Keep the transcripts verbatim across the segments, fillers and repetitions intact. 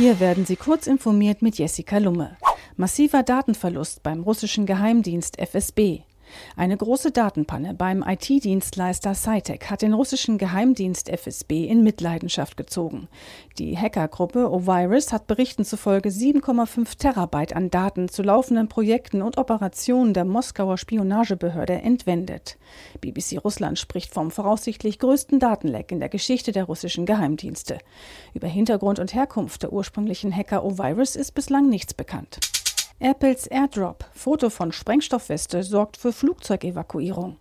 Hier werden Sie kurz informiert mit Jessica Lumme. Massiver Datenverlust beim russischen Geheimdienst F S B. Eine große Datenpanne beim I T-Dienstleister SciTech hat den russischen Geheimdienst F S B in Mitleidenschaft gezogen. Die Hackergruppe O-Virus hat Berichten zufolge sieben Komma fünf Terabyte an Daten zu laufenden Projekten und Operationen der Moskauer Spionagebehörde entwendet. B B C Russland spricht vom voraussichtlich größten Datenleck in der Geschichte der russischen Geheimdienste. Über Hintergrund und Herkunft der ursprünglichen Hacker O-Virus ist bislang nichts bekannt. Apples AirDrop, Foto von Sprengstoffweste, sorgt für Flugzeugevakuierung.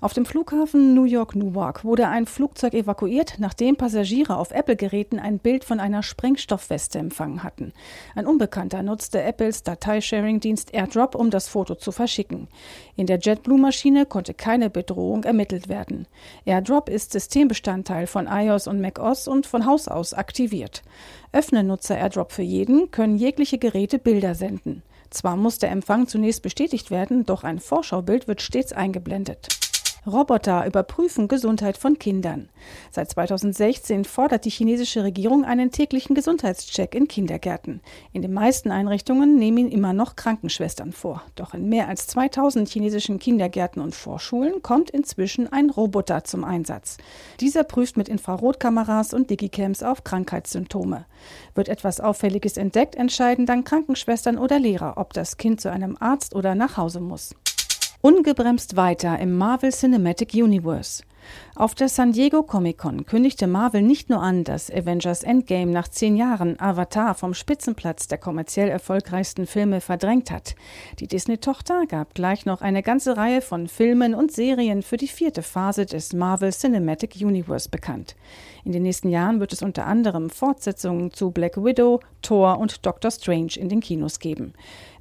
Auf dem Flughafen New York Newark wurde ein Flugzeug evakuiert, nachdem Passagiere auf Apple-Geräten ein Bild von einer Sprengstoffweste empfangen hatten. Ein Unbekannter nutzte Apples Dateisharing-Dienst AirDrop, um das Foto zu verschicken. In der JetBlue-Maschine konnte keine Bedrohung ermittelt werden. AirDrop ist Systembestandteil von iOS und macOS und von Haus aus aktiviert. Öffnen Nutzer AirDrop für jeden, können jegliche Geräte Bilder senden. Zwar muss der Empfang zunächst bestätigt werden, doch ein Vorschaubild wird stets eingeblendet. Roboter überprüfen Gesundheit von Kindern. Seit zweitausendsechzehn fordert die chinesische Regierung einen täglichen Gesundheitscheck in Kindergärten. In den meisten Einrichtungen nehmen ihn immer noch Krankenschwestern vor. Doch in mehr als zweitausend chinesischen Kindergärten und Vorschulen kommt inzwischen ein Roboter zum Einsatz. Dieser prüft mit Infrarotkameras und Digicams auf Krankheitssymptome. Wird etwas Auffälliges entdeckt, entscheiden dann Krankenschwestern oder Lehrer, ob das Kind zu einem Arzt oder nach Hause muss. Ungebremst weiter im Marvel Cinematic Universe. Auf der San Diego Comic-Con kündigte Marvel nicht nur an, dass Avengers Endgame nach zehn Jahren Avatar vom Spitzenplatz der kommerziell erfolgreichsten Filme verdrängt hat. Die Disney-Tochter gab gleich noch eine ganze Reihe von Filmen und Serien für die vierte Phase des Marvel Cinematic Universe bekannt. In den nächsten Jahren wird es unter anderem Fortsetzungen zu Black Widow, Thor und Doctor Strange in den Kinos geben.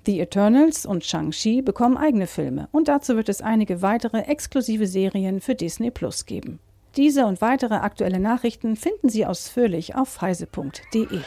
The Eternals und Shang-Chi bekommen eigene Filme und dazu wird es einige weitere exklusive Serien für Disney Plus geben. Diese und weitere aktuelle Nachrichten finden Sie ausführlich auf heise punkt de.